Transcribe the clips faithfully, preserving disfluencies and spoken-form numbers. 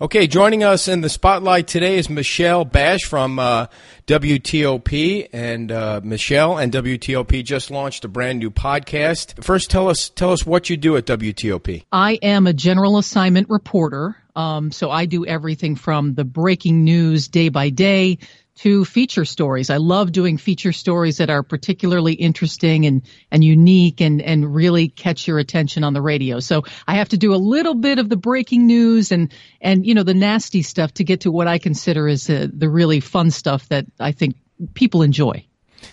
Okay, joining us in the spotlight today is Michelle Basch from uh, W T O P, and uh, Michelle and W T O P just launched a brand new podcast. First, tell us tell us what you do at W T O P. I am a general assignment reporter, um, so I do everything from the breaking news day by day to feature stories. I love doing feature stories that are particularly interesting and, and unique and, and really catch your attention on the radio. So I have to do a little bit of the breaking news and, and you know, the nasty stuff to get to what I consider is uh, the really fun stuff that I think people enjoy.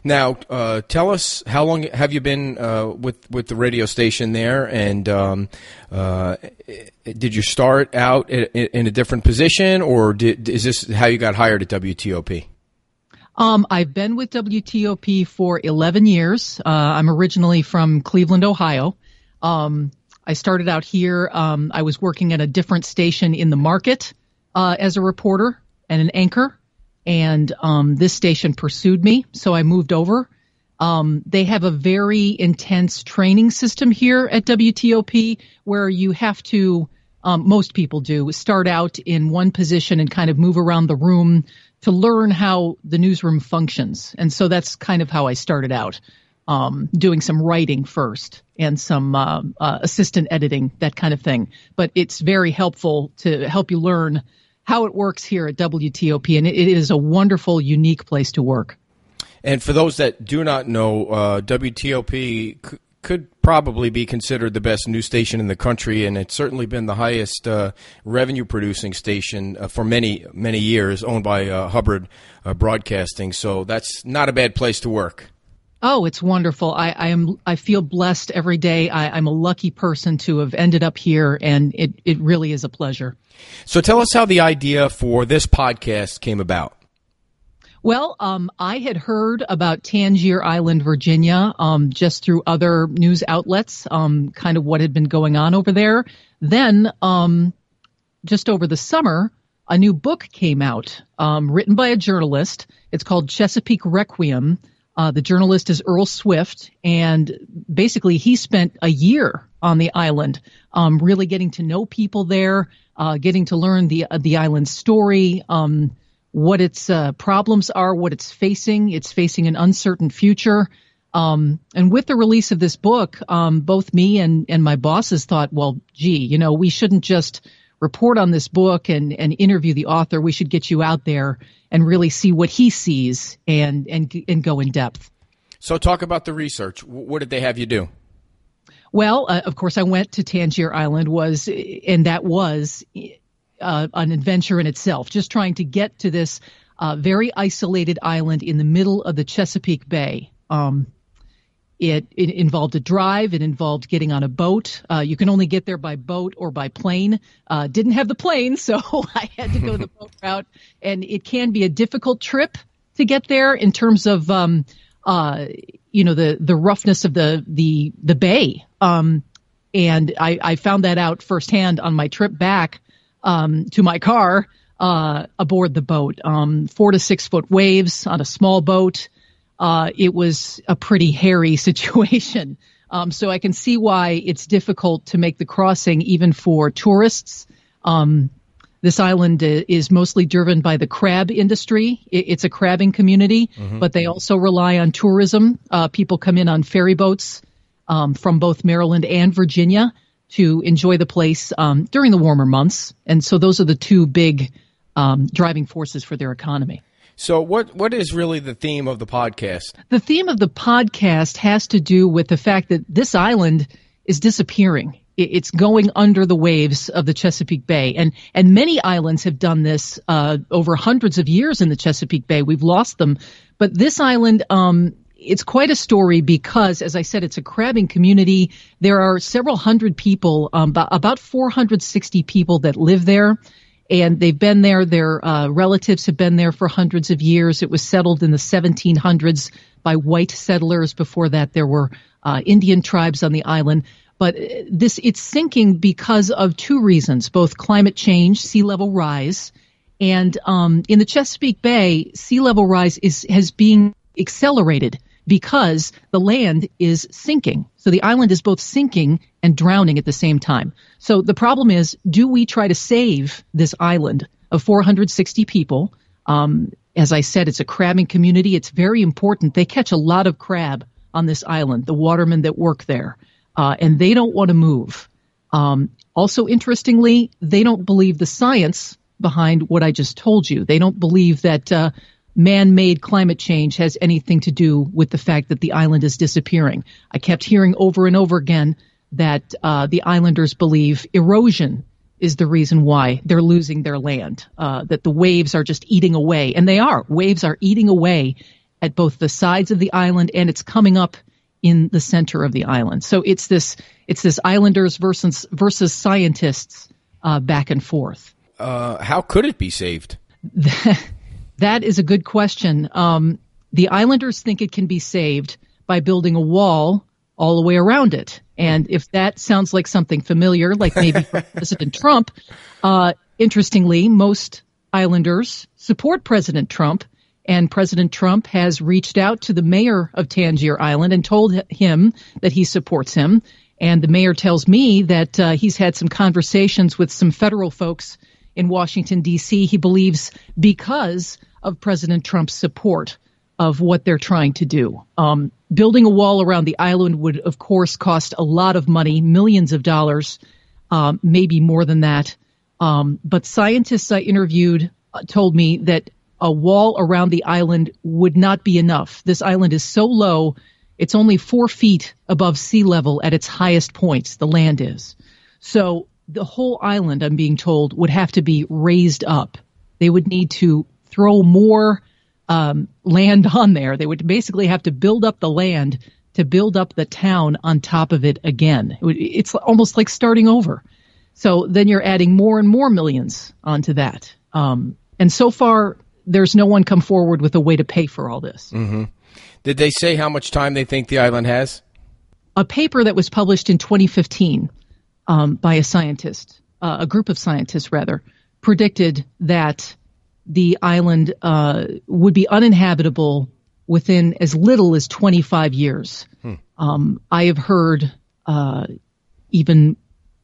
Now, uh, tell us, how long have you been uh, with, with the radio station there? And um, uh, did you start out in, in a different position, or did, is this how you got hired at W T O P? Um, I've been with W T O P for eleven years. Uh, I'm originally from Cleveland, Ohio. Um, I started out here. Um, I was working at a different station in the market uh, as a reporter and an anchor. And um, this station pursued me, so I moved over. Um, they have a very intense training system here at W T O P where you have to, um, most people do, start out in one position and kind of move around the room to learn how the newsroom functions. And so that's kind of how I started out, um, doing some writing first and some uh, uh, assistant editing, that kind of thing. But it's very helpful to help you learn how it works here at W T O P, and it is a wonderful, unique place to work. And for those that do not know, uh, W T O P c- could probably be considered the best news station in the country, and it's certainly been the highest uh, revenue-producing station uh, for many, many years, owned by uh, Hubbard uh, Broadcasting. So that's not a bad place to work. Oh, it's wonderful. I, I am. I feel blessed every day. I, I'm a lucky person to have ended up here, and it, it really is a pleasure. So tell us how the idea for this podcast came about. Well, um, I had heard about Tangier Island, Virginia, um, just through other news outlets, um, kind of what had been going on over there. Then, um, just over the summer, a new book came out, um, written by a journalist. It's called Chesapeake Requiem. Uh, the journalist is Earl Swift, and basically he spent a year on the island, um, really getting to know people there, uh, getting to learn the uh, the island's story, um, what its uh, problems are, what it's facing. It's facing an uncertain future. Um, and with the release of this book, um, both me and, and my bosses thought, well, gee, you know, we shouldn't just report on this book and, and interview the author. We should get you out there and really see what he sees and, and, and go in depth. So talk about the research. What did they have you do? Well, uh, of course, I went to Tangier Island was, and that was uh, an adventure in itself, just trying to get to this uh, very isolated island in the middle of the Chesapeake Bay. Um, It, it involved a drive. It involved getting on a boat. Uh, you can only get there by boat or by plane. Uh, didn't have the plane, so I had to go the boat route. And it can be a difficult trip to get there in terms of, um, uh, you know, the, the roughness of the, the, the bay. Um, and I, I found that out firsthand on my trip back um, to my car uh, aboard the boat. Um, four to six foot waves on a small boat. Uh, it was a pretty hairy situation. Um, so I can see why it's difficult to make the crossing even for tourists. Um, this island is mostly driven by the crab industry. It's a crabbing community, mm-hmm. but they also rely on tourism. Uh, people come in on ferry boats um, from both Maryland and Virginia to enjoy the place um, during the warmer months. And so those are the two big um, driving forces for their economy. So what, what is really the theme of the podcast? The theme of the podcast has to do with the fact that this island is disappearing. It's going under the waves of the Chesapeake Bay. And, and many islands have done this uh, over hundreds of years in the Chesapeake Bay. We've lost them. But this island, um, it's quite a story because, as I said, it's a crabbing community. There are several hundred people, um, about four hundred sixty people that live there. And they've been there. Their uh, relatives have been there for hundreds of years. It was settled in the seventeen hundreds by white settlers. Before that, there were uh, Indian tribes on the island. But this it's sinking because of two reasons, both climate change, sea level rise. And um, in the Chesapeake Bay, sea level rise is has been accelerated because the land is sinking. So the island is both sinking and drowning at the same time. So the problem is, do we try to save this island of four hundred sixty people? Um, as I said, it's a crabbing community. It's very important. They catch a lot of crab on this island, the watermen that work there, uh, and they don't want to move. Um, also, interestingly, they don't believe the science behind what I just told you. They don't believe that uh, man-made climate change has anything to do with the fact that the island is disappearing. I kept hearing over and over again that uh, the islanders believe erosion is the reason why they're losing their land, uh, that the waves are just eating away. And they are. Waves are eating away at both the sides of the island, and it's coming up in the center of the island. So it's this it's this islanders versus versus scientists uh, back and forth. Uh, how could it be saved? That is a good question. Um, the islanders think it can be saved by building a wall all the way around it. And if that sounds like something familiar, like maybe from President Trump, uh, interestingly, most islanders support President Trump. And President Trump has reached out to the mayor of Tangier Island and told him that he supports him. And the mayor tells me that uh, he's had some conversations with some federal folks in Washington, D C, he believes because of President Trump's support of what they're trying to do. Um, building a wall around the island would, of course, cost a lot of money, millions of dollars, um, maybe more than that. Um, but scientists I interviewed told me that a wall around the island would not be enough. This island is so low, it's only four feet above sea level at its highest points, the land is. So the whole island, I'm being told, would have to be raised up. They would need to throw more um, land on there. They would basically have to build up the land to build up the town on top of it again. It would, it's almost like starting over. So then you're adding more and more millions onto that. Um, and so far, there's no one come forward with a way to pay for all this. Mm-hmm. Did they say how much time they think the island has? A paper that was published in twenty fifteen Um, by a scientist, uh, a group of scientists, rather, predicted that the island uh, would be uninhabitable within as little as twenty-five years Hmm. Um, I have heard uh, even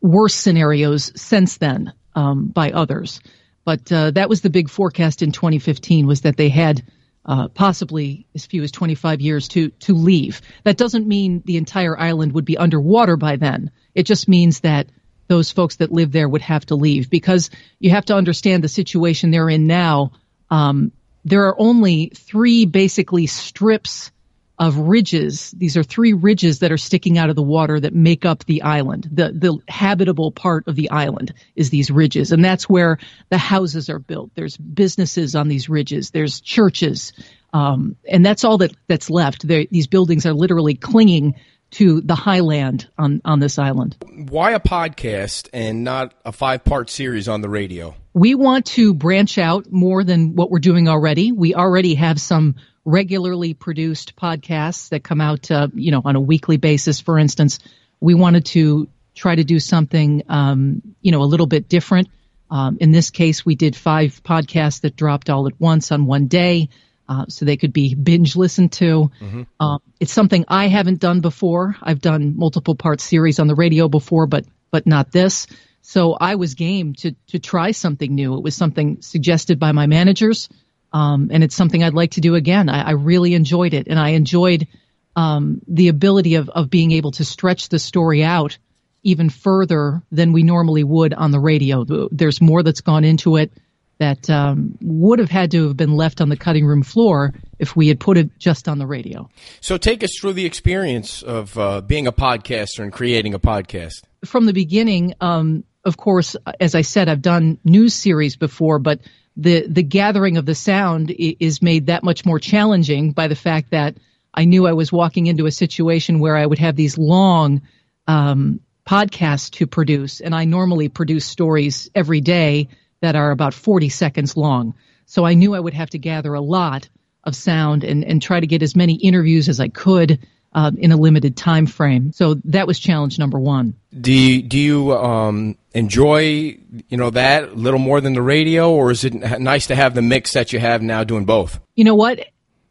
worse scenarios since then um, by others. But uh, that was the big forecast in twenty fifteen was that they had uh, possibly as few as twenty-five years to, to leave. That doesn't mean the entire island would be underwater by then. It just means that those folks that live there would have to leave because you have to understand the situation they're in now. Um, there are only three basically strips of ridges. These are three ridges that are sticking out of the water that make up the island. The, the habitable part of the island is these ridges, and that's where the houses are built. There's businesses on these ridges. There's churches, um, and that's all that, that's left. They're, these buildings are literally clinging to the highland on, on this island. Why a podcast and not a five-part series on the radio? We want to branch out more than what we're doing already. We already have some regularly produced podcasts that come out, uh, you know, on a weekly basis, for instance. We wanted to try to do something, um, you know, a little bit different. Um, in this case, we did five podcasts that dropped all at once on one day. Uh, so they could be binge listened to. Mm-hmm. Uh, it's something I haven't done before. I've done multiple part series on the radio before, but but not this. So I was game to to try something new. It was something suggested by my managers, um, and it's something I'd like to do again. I, I really enjoyed it, and I enjoyed um, the ability of, of being able to stretch the story out even further than we normally would on the radio. There's more that's gone into it that um, would have had to have been left on the cutting room floor if we had put it just on the radio. So take us through the experience of uh, being a podcaster and creating a podcast. From the beginning, um, of course, as I said, I've done news series before, but the, the gathering of the sound is made that much more challenging by the fact that I knew I was walking into a situation where I would have these long um, podcasts to produce, and I normally produce stories every day that are about forty seconds long. So I knew I would have to gather a lot of sound and, and try to get as many interviews as I could uh, in a limited time frame. So that was challenge number one. Do you, do you um, enjoy you know that a little more than the radio, or is it nice to have the mix that you have now doing both? You know what?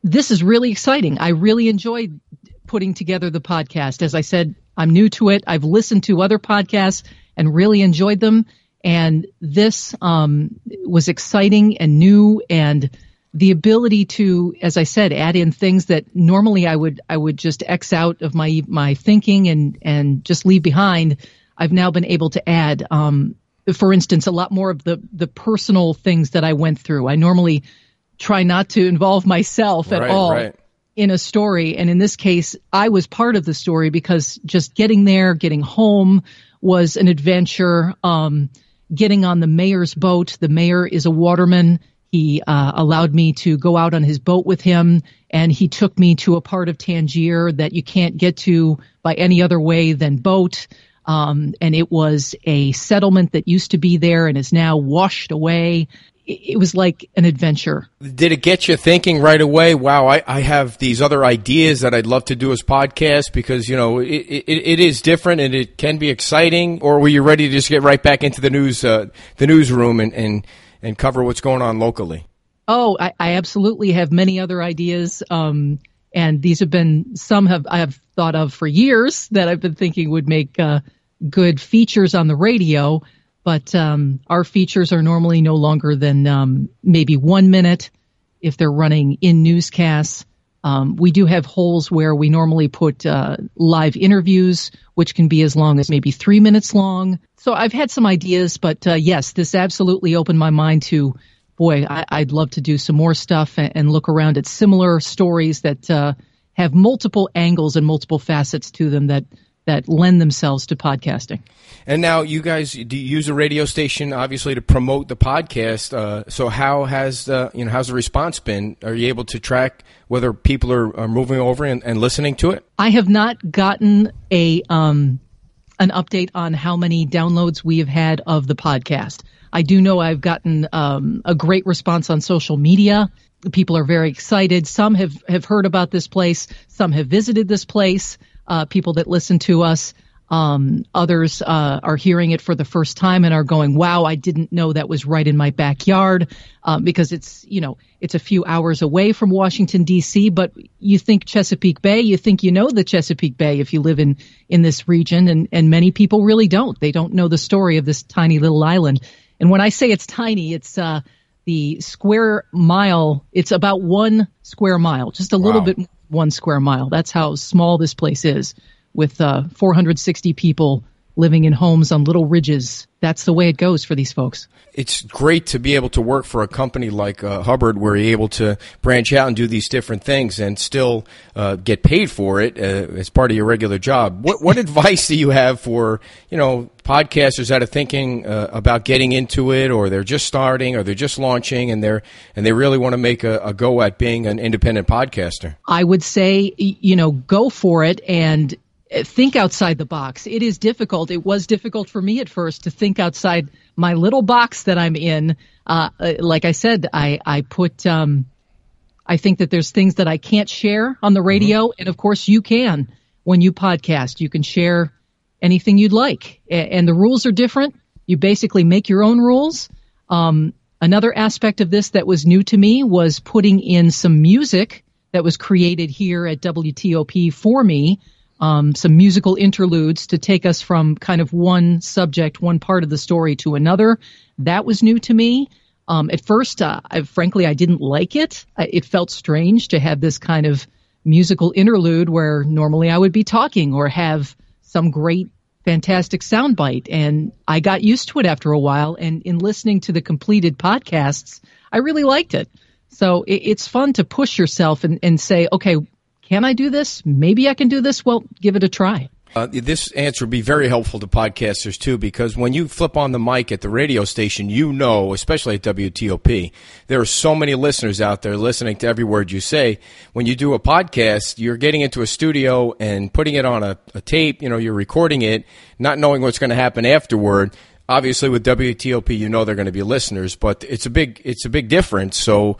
this is really exciting. I really enjoyed putting together the podcast. As I said, I'm new to it. I've listened to other podcasts and really enjoyed them. And this um, was exciting and new, and the ability to, as I said, add in things that normally I would I would just X out of my my thinking and, and just leave behind. I've now been able to add, um, for instance, a lot more of the, the personal things that I went through. I normally try not to involve myself at right, all right. in a story. And in this case, I was part of the story because just getting there, getting home was an adventure. Um, getting on the mayor's boat. The mayor is a waterman. He uh, allowed me to go out on his boat with him, and he took me to a part of Tangier that you can't get to by any other way than boat. Um, and it was a settlement that used to be there and is now washed away. It was like an adventure. Did it get you thinking right away, wow, I, I have these other ideas that I'd love to do as podcasts because, you know, it, it, it is different and it can be exciting? Or were you ready to just get right back into the news, uh, the newsroom and, and, and cover what's going on locally? Oh, I, I absolutely have many other ideas. Um, and these have been, some have I have thought of for years that I've been thinking would make uh, good features on the radio. But um, our features are normally no longer than um, maybe one minute if they're running in newscasts. Um, we do have holes where we normally put uh, live interviews, which can be as long as maybe three minutes long. So I've had some ideas, but uh, yes, this absolutely opened my mind to, boy, I- I'd love to do some more stuff and, and look around at similar stories that uh, have multiple angles and multiple facets to them that that lend themselves to podcasting. And now you guys do you use a radio station, obviously, to promote the podcast. Uh, so how has the, you know, how's the response been? Are you able to track whether people are, are moving over and, and listening to it? I have not gotten a um, an update on how many downloads we have had of the podcast. I do know I've gotten um, a great response on social media. People are very excited. Some have, have heard about this place. Some have visited this place. Uh, people that listen to us, um, others uh, are hearing it for the first time and are going, wow, I didn't know that was right in my backyard, um, because it's, you know, it's a few hours away from Washington, D C, but you think Chesapeake Bay, you think you know the Chesapeake Bay if you live in, in this region, and, and many people really don't. They don't know the story of this tiny little island. And when I say it's tiny, it's uh, the square mile, it's about one square mile, just a wow. little bit more. One square mile. That's how small this place is, with uh, four hundred sixty people living in homes on little ridges. That's the way it goes for these folks. It's great to be able to work for a company like uh, Hubbard, where you're able to branch out and do these different things and still uh, get paid for it uh, as part of your regular job. What what advice do you have for, you know, podcasters that are thinking uh, about getting into it, or they're just starting, or they're just launching, and they're and they really want to make a, a go at being an independent podcaster? I would say, you know, go for it and think outside the box. It is difficult. It was difficult for me at first to think outside my little box that I'm in. Uh, like I said, I, I put, um, I think that there's things that I can't share on the radio. Mm-hmm. And of course you can. When you podcast, you can share anything you'd like. A- and the rules are different. You basically make your own rules. Um, another aspect of this that was new to me was putting in some music that was created here at W T O P for me. Um, some musical interludes to take us from kind of one subject, one part of the story to another. That was new to me. Um, at first, uh, I, frankly, I didn't like it. I, it felt strange to have this kind of musical interlude where normally I would be talking or have some great, fantastic soundbite. And I got used to it after a while. And in listening to the completed podcasts, I really liked it. So it, it's fun to push yourself and, and say, okay, can I do this? Maybe I can do this. Well, give it a try. Uh, this answer would be very helpful to podcasters, too, because when you flip on the mic at the radio station, you know, especially at W T O P, there are so many listeners out there listening to every word you say. When you do a podcast, you're getting into a studio and putting it on a, a tape. You know, you're recording it, not knowing what's going to happen afterward. Obviously, with W T O P, you know they're going to be listeners, but it's a big, it's a big difference. So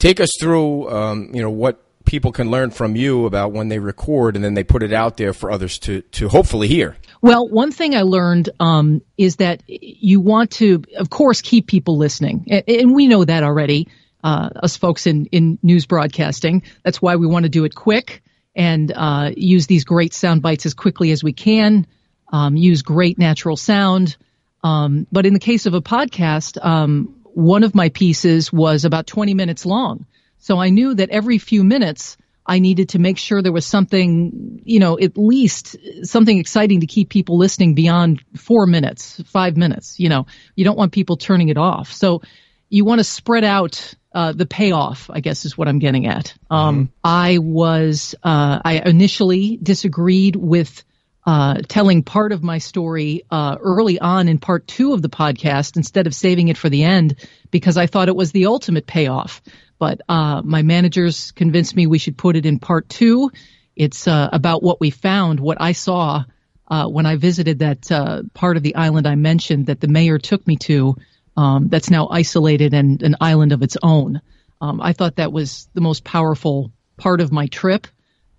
take us through, um, you know, what people can learn from you about when they record and then they put it out there for others to, to hopefully hear. Well, one thing I learned um, is that you want to, of course, keep people listening. And we know that already. uh, us folks in, in news broadcasting. That's why we want to do it quick and uh, use these great sound bites as quickly as we can, um, use great natural sound. Um, but in the case of a podcast, um, one of my pieces was about twenty minutes long. So I knew that every few minutes I needed to make sure there was something, you know, at least something exciting to keep people listening beyond four minutes, five minutes. You know, you don't want people turning it off. So you want to spread out uh, the payoff, I guess, is what I'm getting at. Um, mm-hmm. I was uh, I initially disagreed with uh, telling part of my story uh, early on in part two of the podcast instead of saving it for the end, because I thought it was the ultimate payoff. But uh, my managers convinced me we should put it in part two. It's uh, about what we found, what I saw uh, when I visited that uh, part of the island I mentioned that the mayor took me to, um, that's now isolated and an island of its own. Um, I thought that was the most powerful part of my trip.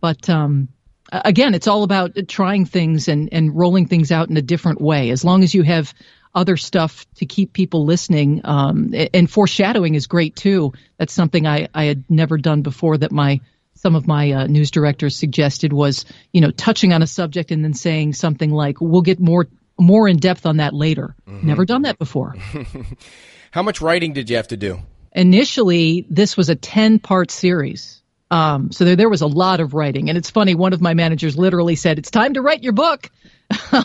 But um, again, it's all about trying things and, and rolling things out in a different way. As long as you have other stuff to keep people listening, um, and foreshadowing is great too. That's something I, I had never done before that my some of my uh, news directors suggested was, you know, touching on a subject and then saying something like, we'll get more more in depth on that later. Mm-hmm. Never done that before. How much writing did you have to do? Initially, this was a ten-part series. Um, so there, there was a lot of writing. And it's funny, one of my managers literally said, it's time to write your book.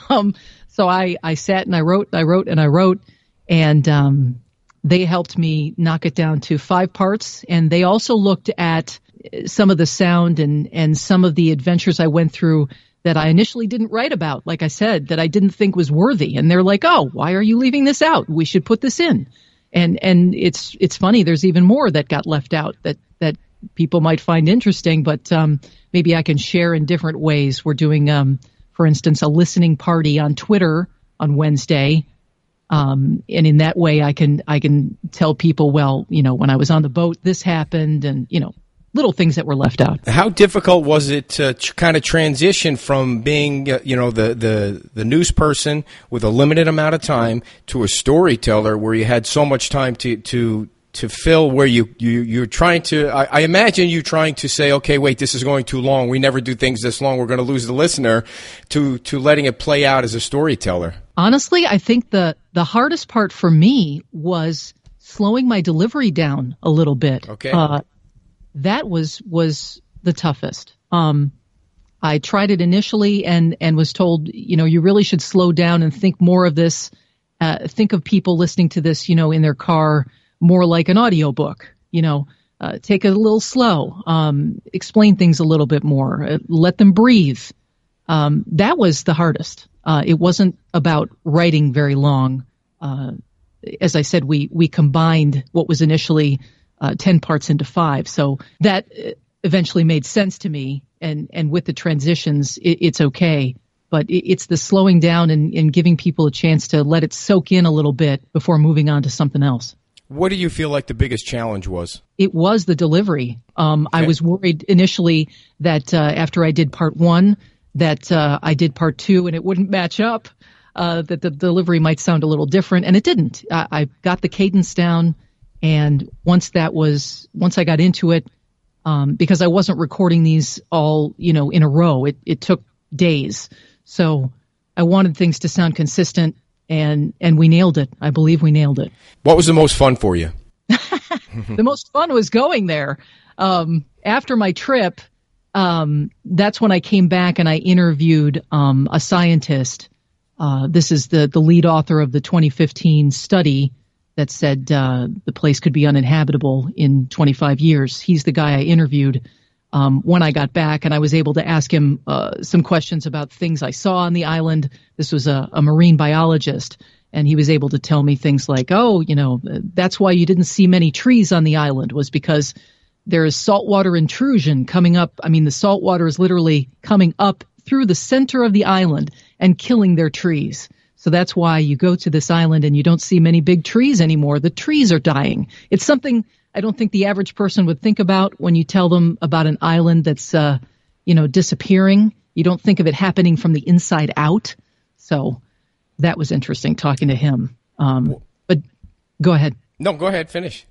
um So I, I sat and I wrote, I wrote and I wrote, and um, they helped me knock it down to five parts. And they also looked at some of the sound and, and some of the adventures I went through that I initially didn't write about, like I said, that I didn't think was worthy. And they're like, oh, why are you leaving this out? We should put this in. And and it's it's funny, there's even more that got left out that, that people might find interesting, but um, maybe I can share in different ways. We're doing um, – for instance, a listening party on Twitter on Wednesday. Um, and in that way, I can I can tell people, well, you know, when I was on the boat, this happened, and, you know, little things that were left out. How difficult was it to ch- kind of transition from being, uh, you know, the, the, the news person with a limited amount of time to a storyteller where you had so much time to to to fill where you, you, you're trying to, I, I imagine you trying to say, okay, wait, this is going too long. We never do things this long. We're going to lose the listener to, to letting it play out as a storyteller. Honestly, I think the, the hardest part for me was slowing my delivery down a little bit. Okay. Uh, that was, was the toughest. Um, I tried it initially and, and was told, you know, you really should slow down and think more of this. Uh, think of people listening to this, you know, in their car, more like an audiobook, you know, uh, take it a little slow, um, explain things a little bit more, uh, let them breathe. Um, that was the hardest. Uh, it wasn't about writing very long. Uh, as I said, we, we combined what was initially uh, ten parts into five. So that eventually made sense to me. And, and with the transitions, it, it's okay. But it's the slowing down and, and giving people a chance to let it soak in a little bit before moving on to something else. What do you feel like the biggest challenge was? It was the delivery. Um, okay. I was worried initially that uh, after I did part one, that uh, I did part two and it wouldn't match up, uh, that the delivery might sound a little different, and it didn't. I, I got the cadence down, and once that was, once I got into it, um, because I wasn't recording these all, you know, in a row. It it took days, so I wanted things to sound consistent. And and we nailed it. I believe we nailed it. What was the most fun for you? The most fun was going there. Um, after my trip, um, that's when I came back and I interviewed um, a scientist. Uh, this is the, the lead author of the twenty fifteen study that said uh, the place could be uninhabitable in twenty-five years. He's the guy I interviewed um, when I got back, and I was able to ask him uh, some questions about things I saw on the island. This was a, a marine biologist, and he was able to tell me things like, oh, you know, that's why you didn't see many trees on the island, was because there is saltwater intrusion coming up. I mean, the saltwater is literally coming up through the center of the island and killing their trees. So that's why you go to this island and you don't see many big trees anymore. The trees are dying. It's something I don't think the average person would think about when you tell them about an island that's, uh, you know, disappearing. You don't think of it happening from the inside out. So that was interesting talking to him. Um, but go ahead. No, go ahead. Finish.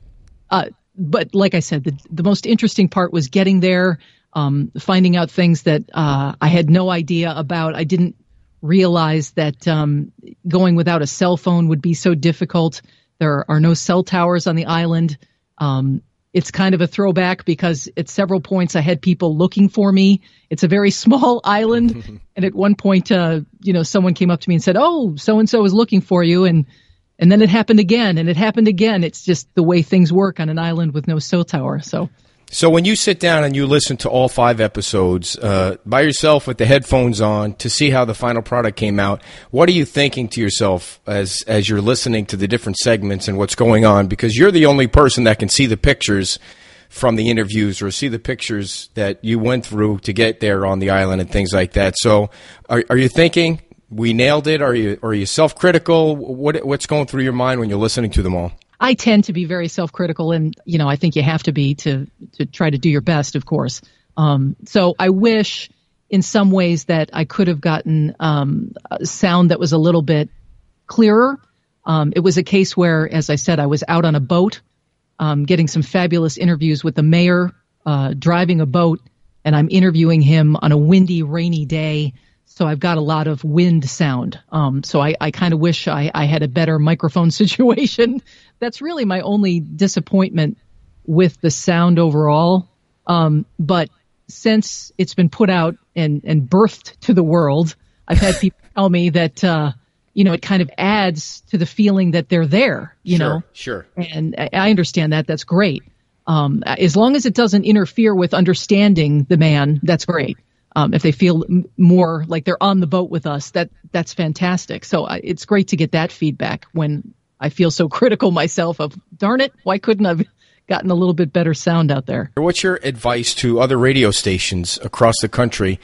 Uh, but like I said, the, the most interesting part was getting there, um, finding out things that uh, I had no idea about. I didn't realize that um, going without a cell phone would be so difficult. There are no cell towers on the island. Um, it's kind of a throwback because at several points I had people looking for me. It's a very small island. And at one point, uh, you know, someone came up to me and said, oh, so-and-so is looking for you. And and then it happened again, and it happened again. It's just the way things work on an island with no cell tower. So so when you sit down and you listen to all five episodes uh, by yourself with the headphones on to see how the final product came out, what are you thinking to yourself as as you're listening to the different segments and what's going on? Because you're the only person that can see the pictures from the interviews or see the pictures that you went through to get there on the island and things like that. So are, are you thinking, we nailed it? Are you are you self-critical? What what's going through your mind when you're listening to them all? I tend to be very self-critical, and you know I think you have to be to to try to do your best, of course. Um, so I wish, in some ways, that I could have gotten um, sound that was a little bit clearer. Um, it was a case where, as I said, I was out on a boat, um, getting some fabulous interviews with the mayor, uh, driving a boat, and I'm interviewing him on a windy, rainy day. So I've got a lot of wind sound. Um, so I, I kind of wish I, I had a better microphone situation. That's really my only disappointment with the sound overall. Um, but since it's been put out and, and birthed to the world, I've had people tell me that, uh, you know, it kind of adds to the feeling that they're there, you sure, know. Sure. And I, I understand that. That's great. Um, as long as it doesn't interfere with understanding the man, that's great. Um, if they feel m- more like they're on the boat with us, that that's fantastic. So uh, it's great to get that feedback when I feel so critical myself of, darn it, why couldn't I have gotten a little bit better sound out there? What's your advice to other radio stations across the country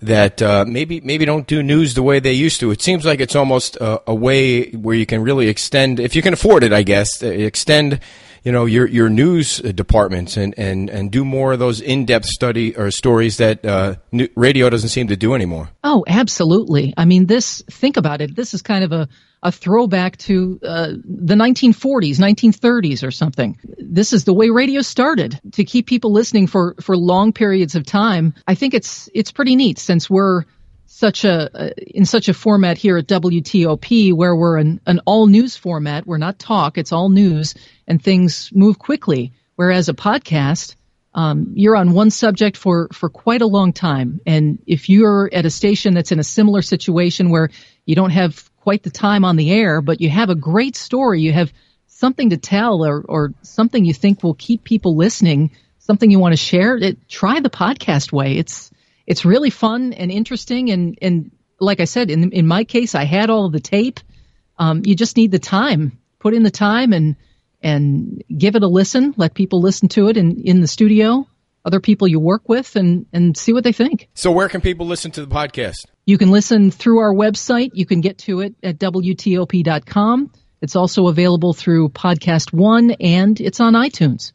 that uh, maybe maybe don't do news the way they used to? It seems like it's almost a, a way where you can really extend, if you can afford it, I guess, extend you know, your your news departments and, and, and do more of those in-depth study or stories that uh, new, radio doesn't seem to do anymore. Oh, absolutely. I mean, this, think about it. This is kind of a, a throwback to uh, the nineteen forties, nineteen thirties or something. This is the way radio started, to keep people listening for, for long periods of time. I think it's it's pretty neat since we're such a uh, in such a format here at W T O P where we're an, an all news format. We're not talk, it's all news, and things move quickly. Whereas a podcast, um, you're on one subject for, for quite a long time. And if you're at a station that's in a similar situation where you don't have quite the time on the air, but you have a great story, you have something to tell or, or something you think will keep people listening, something you want to share, it, try the podcast way. It's It's really fun and interesting, and, and like I said, in in my case, I had all of the tape. Um, you just need the time. Put in the time and and give it a listen. Let people listen to it in, in the studio, other people you work with, and, and see what they think. So where can people listen to the podcast? You can listen through our website. You can get to it at W T O P dot com. It's also available through Podcast One, and it's on iTunes.